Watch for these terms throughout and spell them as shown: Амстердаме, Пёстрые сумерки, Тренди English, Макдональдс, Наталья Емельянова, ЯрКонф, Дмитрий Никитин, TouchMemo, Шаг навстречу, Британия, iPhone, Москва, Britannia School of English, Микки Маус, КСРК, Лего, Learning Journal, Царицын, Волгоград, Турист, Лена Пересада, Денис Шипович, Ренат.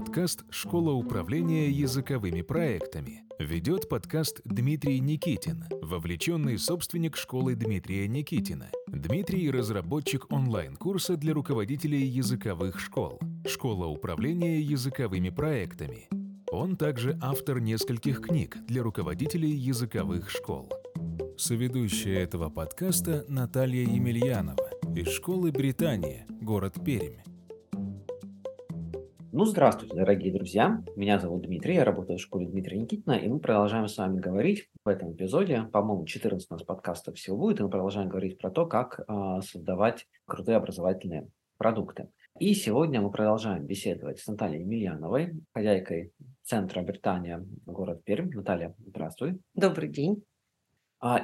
Подкаст «Школа управления языковыми проектами» ведет подкаст Дмитрий Никитин, вовлеченный собственник школы Дмитрия Никитина. Дмитрий – разработчик онлайн-курса для руководителей языковых школ «Школа управления языковыми проектами». Он также автор нескольких книг для руководителей языковых школ. Соведущая этого подкаста Наталья Емельянова из школы «Британия», город Пермь. Здравствуйте, дорогие друзья. Меня зовут Дмитрий, я работаю в школе Дмитрия Никитина, и мы продолжаем с вами говорить в этом эпизоде. По-моему, 14 у нас подкастов всего будет, и мы продолжаем говорить про то, как создавать крутые образовательные продукты. И сегодня мы продолжаем беседовать с Натальей Емельяновой, хозяйкой центра Британия, город Пермь. Наталья, здравствуй. Добрый день.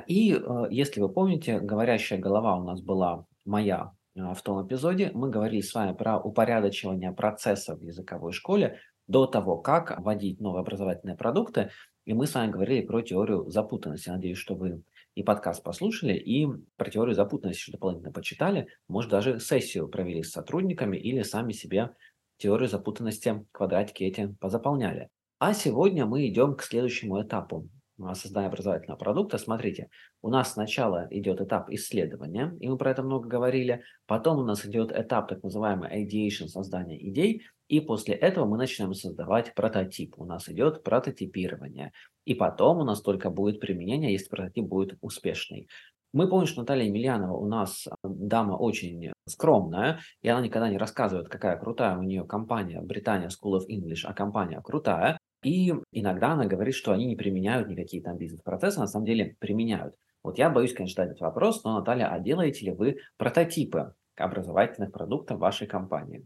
И, если вы помните, говорящая голова у нас была моя. В том эпизоде мы говорили с вами про упорядочивание процесса в языковой школе до того, как вводить новые образовательные продукты. И мы с вами говорили про теорию запутанности. Надеюсь, что вы и подкаст послушали, и про теорию запутанности еще дополнительно почитали. Может, даже сессию провели с сотрудниками или сами себе теорию запутанности, квадратики эти позаполняли. А сегодня мы идем к следующему этапу создания образовательного продукта. Смотрите, у нас сначала идет этап исследования, и мы про это много говорили. Потом у нас идет этап так называемый ideation, создания идей. И после этого мы начинаем создавать прототип. У нас идет прототипирование. И потом у нас только будет применение, если прототип будет успешный. Мы помним, что Наталья Емельянова у нас дама очень скромная, и она никогда не рассказывает, какая крутая у нее компания Britannia School of English, а компания крутая. И иногда она говорит, что они не применяют никакие там бизнес-процессы, на самом деле применяют. Я боюсь, конечно, задать этот вопрос, но, Наталья, а делаете ли вы прототипы образовательных продуктов вашей компании?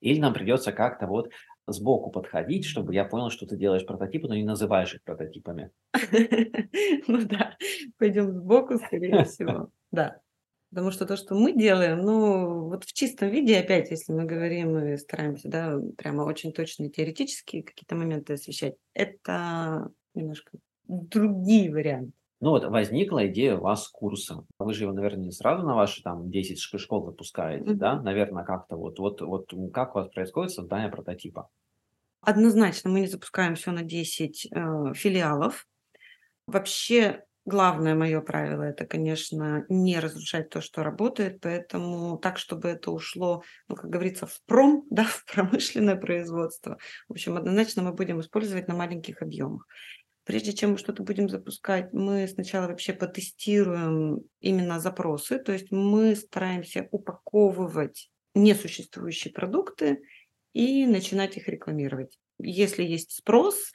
Или нам придется как-то сбоку подходить, чтобы я понял, что ты делаешь прототипы, но не называешь их прототипами? Пойдем сбоку, скорее всего, да. Потому что то, что мы делаем, в чистом виде, опять, если мы говорим и стараемся, прямо очень точно теоретические какие-то моменты освещать, это немножко другие варианты. Возникла идея у вас курса. Вы же его, наверное, не сразу на ваши 10 школ запускаете, да? Наверное, как-то как у вас происходит создание прототипа? Однозначно мы не запускаем все на 10 филиалов. Вообще, главное мое правило – это, конечно, не разрушать то, что работает, поэтому так, чтобы это ушло, как говорится, в промышленное производство. В общем, однозначно мы будем использовать на маленьких объемах. Прежде чем мы что-то будем запускать, мы сначала вообще потестируем именно запросы, то есть мы стараемся упаковывать несуществующие продукты и начинать их рекламировать. Если есть спрос,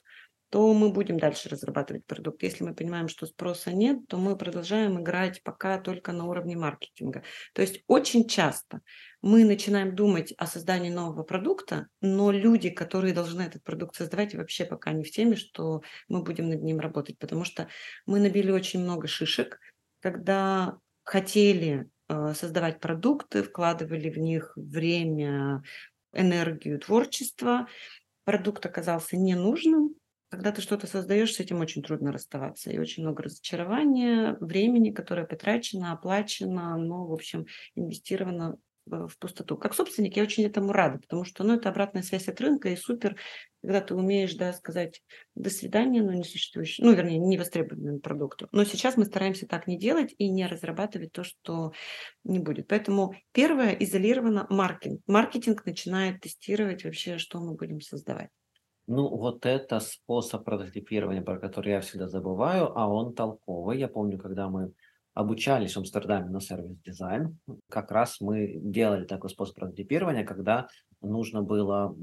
то мы будем дальше разрабатывать продукт. Если мы понимаем, что спроса нет, то мы продолжаем играть пока только на уровне маркетинга. То есть очень часто мы начинаем думать о создании нового продукта, но люди, которые должны этот продукт создавать, вообще пока не в теме, что мы будем над ним работать, потому что мы набили очень много шишек, когда хотели создавать продукты, вкладывали в них время, энергию, творчество. Продукт оказался ненужным. Когда ты что-то создаешь, с этим очень трудно расставаться. И очень много разочарования, времени, которое потрачено, оплачено, инвестировано в пустоту. Как собственник я очень этому рада, потому что это обратная связь от рынка, и супер, когда ты умеешь сказать «до свидания», но не существующему, не востребованному продукту. Но сейчас мы стараемся так не делать и не разрабатывать то, что не будет. Поэтому первое – изолировано маркетинг. Маркетинг начинает тестировать вообще, что мы будем создавать. Это способ прототипирования, про который я всегда забываю, а он толковый. Я помню, когда мы обучались в Амстердаме на сервис-дизайн, как раз мы делали такой способ прототипирования, когда нужно было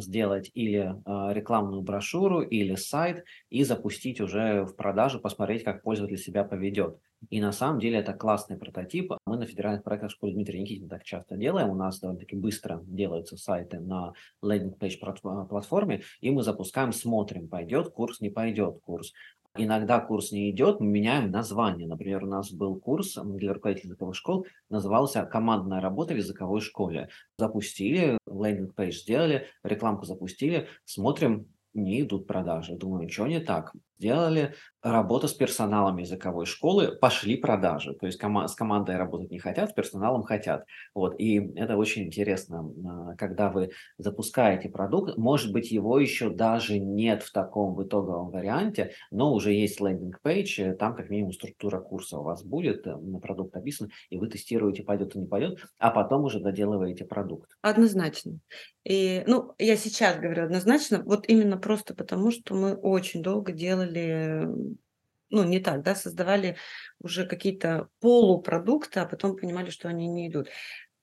сделать или рекламную брошюру, или сайт, и запустить уже в продажу, посмотреть, как пользователь себя поведет. И на самом деле это классный прототип. Мы на федеральных проектах школы Дмитрия Никитина так часто делаем. У нас довольно-таки быстро делаются сайты на лендинг-пейдж платформе, и мы запускаем, смотрим, пойдет курс, не пойдет курс. Иногда курс не идет, мы меняем название. Например, у нас был курс для руководителей языковых школ, назывался «Командная работа в языковой школе». Запустили, лендинг-пейдж сделали, рекламку запустили, смотрим, не идут продажи. Думаю, ничего не так. Делали работу с персоналом языковой школы, пошли продажи. То есть с командой работать не хотят, с персоналом хотят. Вот. И это очень интересно, когда вы запускаете продукт, может быть, его еще даже нет в таком итоговом варианте, но уже есть лендинг-пейдж, там как минимум структура курса у вас будет, на продукт описан, и вы тестируете, пойдет и не пойдет, а потом уже доделываете продукт. Однозначно. И, ну, я сейчас говорю однозначно, вот именно просто потому, что мы очень долго делали, ну, не так, да, создавали уже какие-то полупродукты, а потом понимали, что они не идут.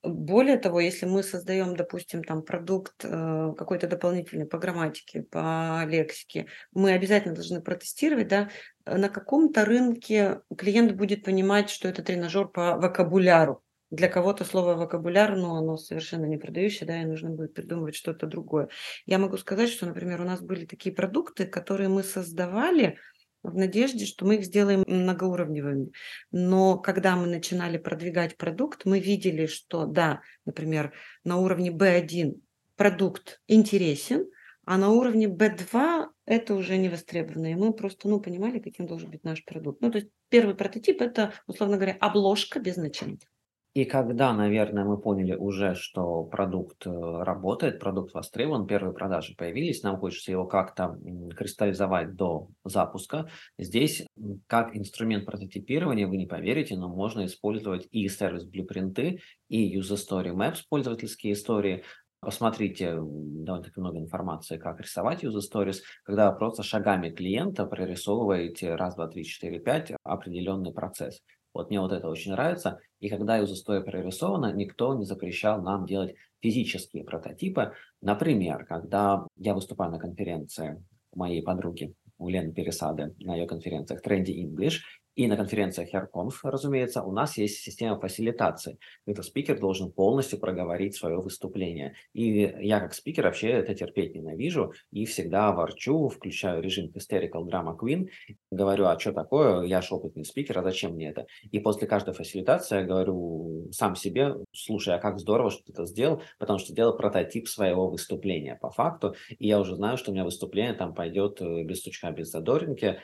Более того, если мы создаем, допустим, там продукт какой-то дополнительный по грамматике, по лексике, мы обязательно должны протестировать, да, на каком-то рынке клиент будет понимать, что это тренажер по вокабуляру. Для кого-то слово «вокабуляр», но оно совершенно не продающее, да, и нужно будет придумывать что-то другое. Я могу сказать, что, например, у нас были такие продукты, которые мы создавали в надежде, что мы их сделаем многоуровневыми. Но когда мы начинали продвигать продукт, мы видели, что, да, например, на уровне B1 продукт интересен, а на уровне B2 это уже не востребовано. И мы просто, ну, понимали, каким должен быть наш продукт. Ну, то есть первый прототип – это, условно говоря, обложка без начинки. И когда, наверное, мы поняли уже, что продукт работает, продукт востребован, первые продажи появились, нам хочется его как-то кристаллизовать до запуска. Здесь, как инструмент прототипирования, вы не поверите, но можно использовать и сервис-блюпринты, и user story maps, пользовательские истории. Посмотрите, довольно-таки много информации, как рисовать user stories, когда просто шагами клиента прорисовываете раз, два, три, четыре, пять определенный процесс. Вот мне вот это очень нравится. И когда user story прорисована, никто не запрещал нам делать физические прототипы. Например, когда я выступаю на конференции моей подруги, у Лены Пересады, на ее конференциях «Тренди English», и на конференциях ЯрКонф, разумеется, у нас есть система фасилитации. Этот спикер должен полностью проговорить свое выступление. И я как спикер вообще это терпеть ненавижу и всегда ворчу, включаю режим hysterical drama queen, говорю, а что такое, я же опытный спикер, а зачем мне это? И после каждой фасилитации я говорю сам себе, слушай, а как здорово, что ты это сделал, потому что делал прототип своего выступления по факту, и я уже знаю, что у меня выступление там пойдет без стучка, без задоринки.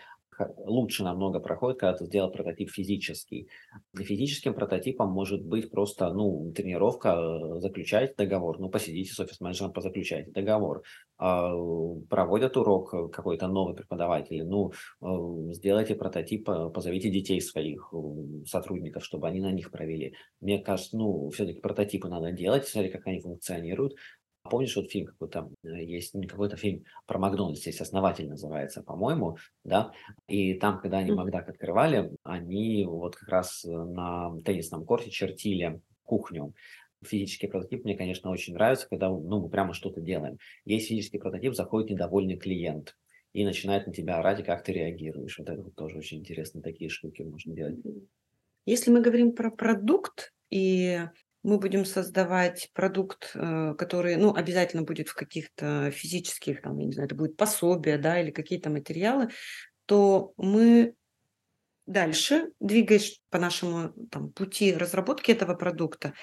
Лучше намного проходит, когда ты сделал прототип физический. Физическим прототипом может быть просто, ну, тренировка, заключать договор, ну, посидите с офис-менеджером, позаключайте договор. Проводят урок какой-то новый преподаватель, ну, сделайте прототип, позовите детей своих сотрудников, чтобы они на них провели. Мне кажется, ну, все-таки прототипы надо делать, смотри, как они функционируют. Помнишь, вот фильм какой-то есть, не какой-то фильм про Макдональдс, есть «Основатель» называется, по-моему, да, и там, когда они Макдак открывали, они вот как раз на теннисном корте чертили кухню. Физический прототип мне, конечно, очень нравится, когда, ну, мы прямо что-то делаем. Есть физический прототип, заходит недовольный клиент и начинает на тебя орать, как ты реагируешь. Вот это вот тоже очень интересно, такие штуки можно делать. Если мы говорим про продукт и... Мы будем создавать продукт, который, ну, обязательно будет в каких-то физических, там, я не знаю, это будет пособие, да, или какие-то материалы, то мы дальше, двигаясь по нашему там пути разработки этого продукта,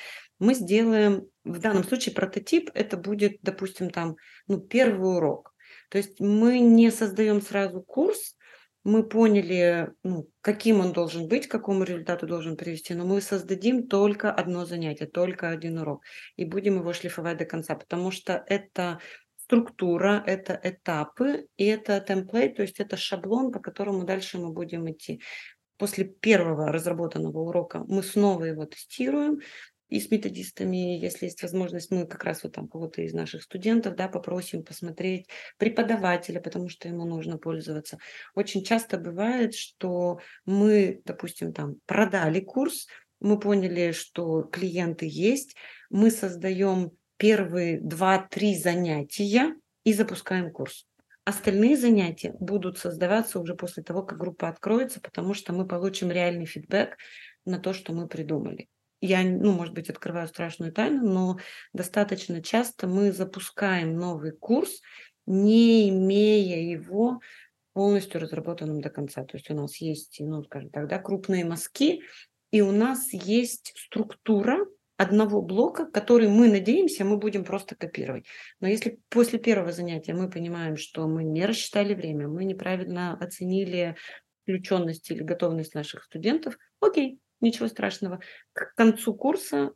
мы сделаем, в данном случае прототип, это будет, допустим, там, ну, первый урок. То есть мы не создаем сразу курс, мы поняли, ну, каким он должен быть, к какому результату должен привести, но мы создадим только одно занятие, только один урок, и будем его шлифовать до конца, потому что это структура, это этапы, и это темплейт, то есть это шаблон, по которому дальше мы будем идти. После первого разработанного урока мы снова его тестируем, и с методистами, если есть возможность, мы как раз вот там кого-то из наших студентов, да, попросим посмотреть преподавателя, потому что ему нужно пользоваться. Очень часто бывает, что мы, допустим, там продали курс, мы поняли, что клиенты есть, мы создаем первые 2-3 занятия и запускаем курс. Остальные занятия будут создаваться уже после того, как группа откроется, потому что мы получим реальный фидбэк на то, что мы придумали. Я, ну, может быть, открываю страшную тайну, но достаточно часто мы запускаем новый курс, не имея его полностью разработанным до конца. То есть у нас есть, ну, скажем так, да, крупные мазки, и у нас есть структура, одного блока, который мы надеемся, мы будем просто копировать. Но если после первого занятия мы понимаем, что мы не рассчитали время, мы неправильно оценили включенность или готовность наших студентов, окей, ничего страшного. К концу курса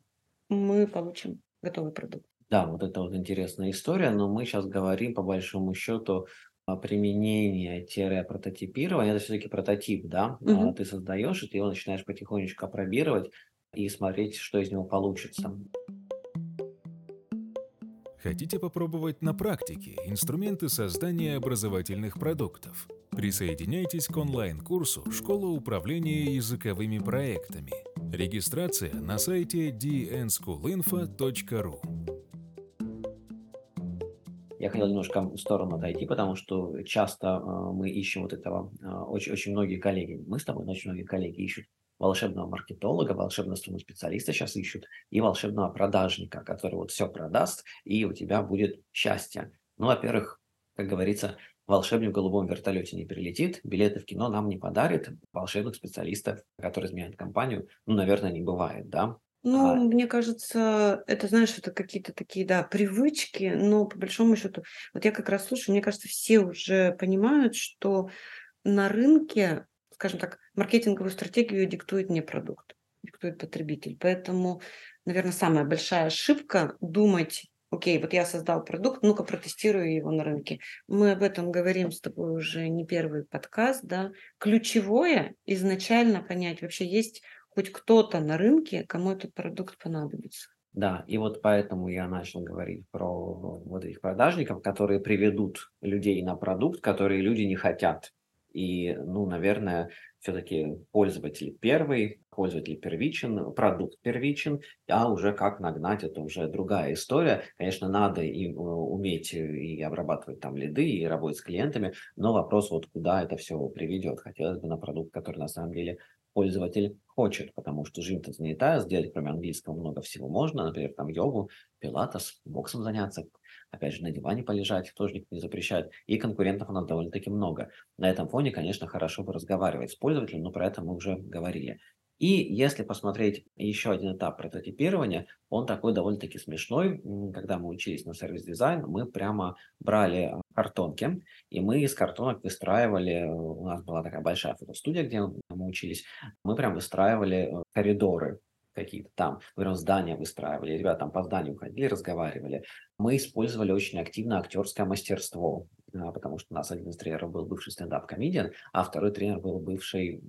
мы получим готовый продукт. Да, вот это вот интересная история, но мы сейчас говорим по большому счету применение-прототипирование, это все-таки прототип, да, ты создаешь, и ты его начинаешь потихонечку опробировать и смотреть, что из него получится. Хотите попробовать на практике инструменты создания образовательных продуктов? Присоединяйтесь к онлайн-курсу «Школа управления языковыми проектами». Регистрация на сайте dnschoolinfo.ru. Я хотел немножко в сторону отойти, потому что часто мы ищем вот этого, очень многие коллеги, мы с тобой, но очень многие коллеги ищут волшебного маркетолога, волшебного специалиста сейчас ищут, и волшебного продажника, который вот все продаст, и у тебя будет счастье. Ну, во-первых, как говорится, волшебник в голубом вертолете не прилетит, билеты в кино нам не подарит, волшебных специалистов, которые изменяют компанию, ну, наверное, не бывает, да? Ну, мне кажется, это, знаешь, это какие-то такие, да, привычки, но по большому счету, вот я как раз слушаю, мне кажется, все уже понимают, что на рынке, скажем так, маркетинговую стратегию диктует не продукт, диктует потребитель. Поэтому, наверное, самая большая ошибка думать, окей, вот я создал продукт, ну-ка протестирую его на рынке. Мы об этом говорим с тобой уже не первый подкаст, да. Ключевое изначально понять, вообще есть хоть кто-то на рынке, кому этот продукт понадобится. Да, и вот поэтому я начал говорить про вот этих продажников, которые приведут людей на продукт, которые люди не хотят. И, ну, наверное, все-таки пользователь первый, пользователь первичен, продукт первичен, а уже как нагнать, это уже другая история. Конечно, надо и уметь и обрабатывать там лиды, и работать с клиентами, но вопрос вот куда это все приведет. Хотелось бы на продукт, который на самом деле пользователь хочет, потому что жизнь-то занята, сделать кроме английского много всего можно, например, там йогу, пилатес, боксом заняться, опять же, на диване полежать, тоже никто не запрещает, и конкурентов у нас довольно-таки много. На этом фоне, конечно, хорошо бы разговаривать с пользователем, но про это мы уже говорили. И если посмотреть еще один этап прототипирования, он такой довольно-таки смешной. Когда мы учились на сервис-дизайн, мы прямо брали картонки, и мы из картонок выстраивали, у нас была такая большая фотостудия, где мы учились, мы прям выстраивали коридоры какие-то там, мы прям здания выстраивали, ребята там по зданию ходили, разговаривали. Мы использовали очень активно актерское мастерство, потому что у нас один из тренеров был бывший стендап-комедиан, а второй тренер был бывший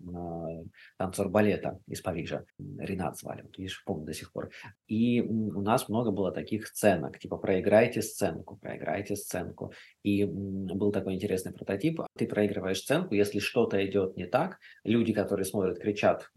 танцор балета из Парижа. Ренат звали, вот, видишь, помню до сих пор. И у нас много было таких сценок, типа проиграйте сценку». И был такой интересный прототип. Ты проигрываешь сценку, если что-то идет не так, люди, которые смотрят, кричат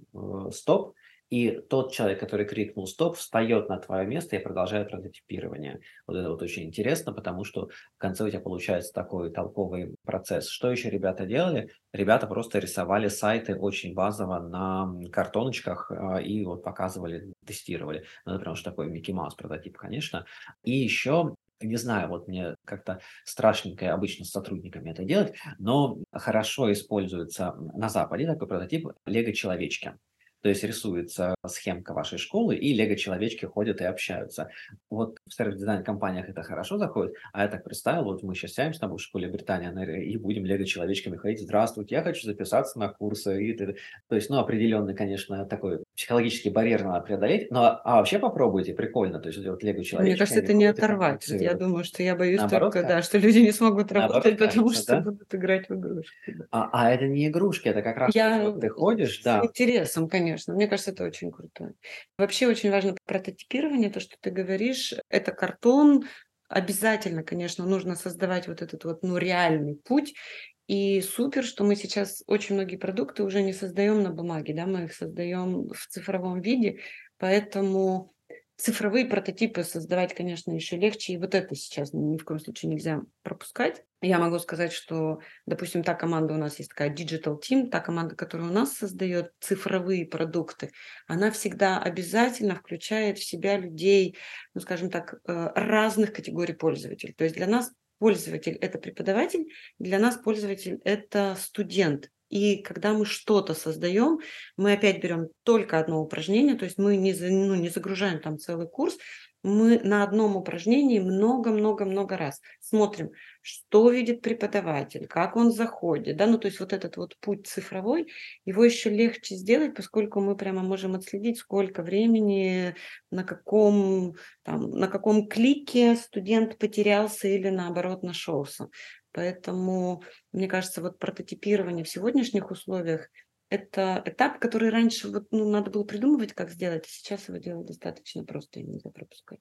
«стоп», и тот человек, который крикнул «стоп», встает на твое место и продолжает прототипирование. Вот это вот очень интересно, потому что в конце у тебя получается такой толковый процесс. Что еще ребята делали? Ребята просто рисовали сайты очень базово на картоночках и вот показывали, тестировали. Ну, это прям уж такой Микки Маус прототип, конечно. И еще... Не знаю, вот мне как-то страшненько обычно с сотрудниками это делать, но хорошо используется на Западе такой прототип «Лего-человечки». То есть рисуется схемка вашей школы, и лего-человечки ходят и общаются. Вот в сервис-дизайн-компаниях это хорошо заходит, а я так представил, вот мы сейчас сядем с тобой в школе Британии и будем лего-человечками ходить. Здравствуйте, я хочу записаться на курсы. И то есть, ну, определенный, конечно, такой психологический барьер надо преодолеть, но вообще попробуйте, прикольно. То есть вот лего-человечки... Мне кажется, это не оторвать. Я думаю, что я боюсь наоборот, только, да, что люди не смогут работать, потому кажется, что да? будут играть в игрушки. Да. А это не игрушки, это как раз вот ты ходишь, с интересом, конечно. Мне кажется, это очень круто. Вообще очень важно прототипирование, то, что ты говоришь, это картон. Обязательно, конечно, нужно создавать вот этот вот, ну, реальный путь. И супер, что мы сейчас очень многие продукты уже не создаем на бумаге, да, мы их создаем в цифровом виде, поэтому цифровые прототипы создавать, конечно, еще легче. И вот это сейчас ни в коем случае нельзя пропускать. Я могу сказать, что, допустим, та команда у нас есть такая Digital Team, та команда, которая у нас создает цифровые продукты, она всегда обязательно включает в себя людей, ну, скажем так, разных категорий пользователей. То есть для нас пользователь – это преподаватель, для нас пользователь – это студент. И когда мы что-то создаем, мы опять берем только одно упражнение, то есть мы не загружаем там целый курс, мы на одном упражнении много-много-много раз смотрим, что видит преподаватель, как он заходит, да, ну то есть вот этот вот путь цифровой, его еще легче сделать, поскольку мы прямо можем отследить, сколько времени, на каком клике студент потерялся или наоборот нашелся. Поэтому, мне кажется, вот прототипирование в сегодняшних условиях – это этап, который раньше вот, надо было придумывать, как сделать, а сейчас его делать достаточно просто и нельзя пропускать.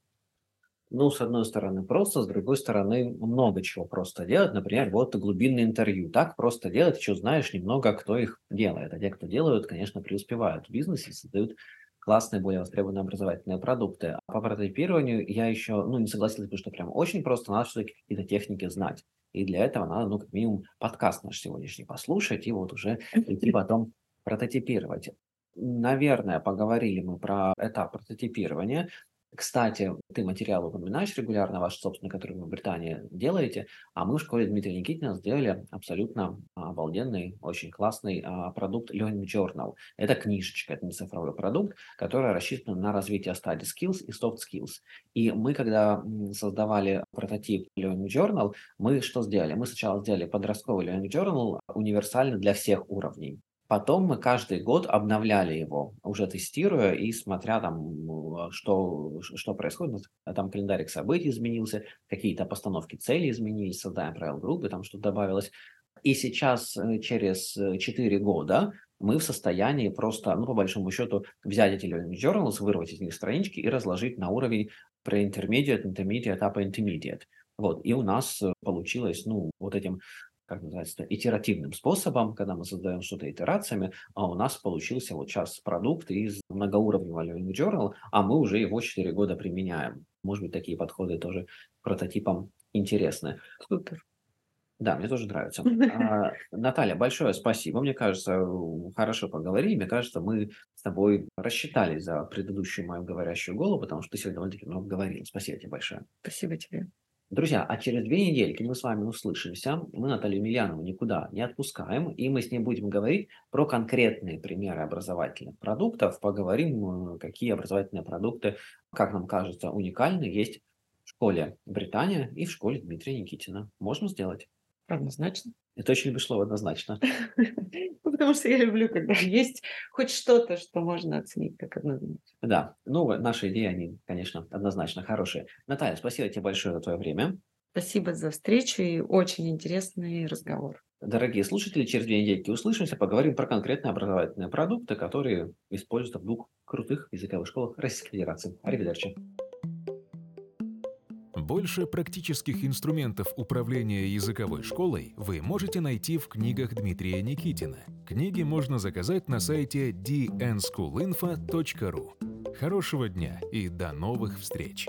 Ну, с одной стороны просто, с другой стороны много чего просто делать. Например, вот глубинное интервью. Так просто делать, что знаешь немного, кто их делает. А те, кто делают, конечно, преуспевают в бизнесе, создают классные, более востребованные образовательные продукты. А по прототипированию я еще не согласился, потому что прям очень просто надо все-таки какие-то техники знать. И для этого надо, как минимум, подкаст наш сегодняшний послушать и вот уже идти потом прототипировать. Наверное, поговорили мы про этап прототипирования. Кстати, ты материалы упоминаешь регулярно, ваш собственный, который вы в Британии делаете, а мы в школе Дмитрия Никитина сделали абсолютно обалденный, очень классный продукт Learning Journal. Это книжечка, это не цифровой продукт, который рассчитан на развитие study skills и soft skills. И мы, когда создавали прототип Learning Journal, мы что сделали? Мы сначала сделали подростковый Learning Journal универсальный для всех уровней. Потом мы каждый год обновляли его, уже тестируя и смотря там, что происходит. Там календарик событий изменился, какие-то постановки целей изменились, создаем правила группы, там что-то добавилось. И сейчас, через 4 года, мы в состоянии просто, по большому счету, взять эти Learning Journals, вырвать из них странички и разложить на уровень pre-intermediate, intermediate, upper intermediate. Вот. И у нас получилось, вот этим... как называется, итеративным способом, когда мы создаем что-то итерациями, а у нас получился вот сейчас продукт из многоуровневого Learning Journal, а мы уже его 4 года применяем. Может быть, такие подходы тоже к прототипам интересны. Супер. Да, мне тоже нравится. Наталья, большое спасибо. Мне кажется, хорошо поговорили. Мне кажется, мы с тобой рассчитались за предыдущую мою говорящую голову, потому что ты сегодня довольно-таки много говорил. Спасибо тебе большое. Спасибо тебе. Друзья, а через 2 недельки мы с вами услышимся. Мы Наталью Емельянову никуда не отпускаем, и мы с ней будем говорить про конкретные примеры образовательных продуктов. Поговорим, какие образовательные продукты, как нам кажется, уникальны, есть в школе Британия и в школе Дмитрия Никитина. Можно сделать? Однозначно. Это очень любишь слово «однозначно». Потому что я люблю, когда есть хоть что-то, что можно оценить как однозначно. Да, наши идеи, они, конечно, однозначно хорошие. Наталья, спасибо тебе большое за твое время. Спасибо за встречу и очень интересный разговор. Дорогие слушатели, через 2 недельки услышимся, поговорим про конкретные образовательные продукты, которые используются в 2 крутых языковых школах Российской Федерации. Аривидерчи. Больше практических инструментов управления языковой школой вы можете найти в книгах Дмитрия Никитина. Книги можно заказать на сайте dnschoolinfo.ru. Хорошего дня и до новых встреч!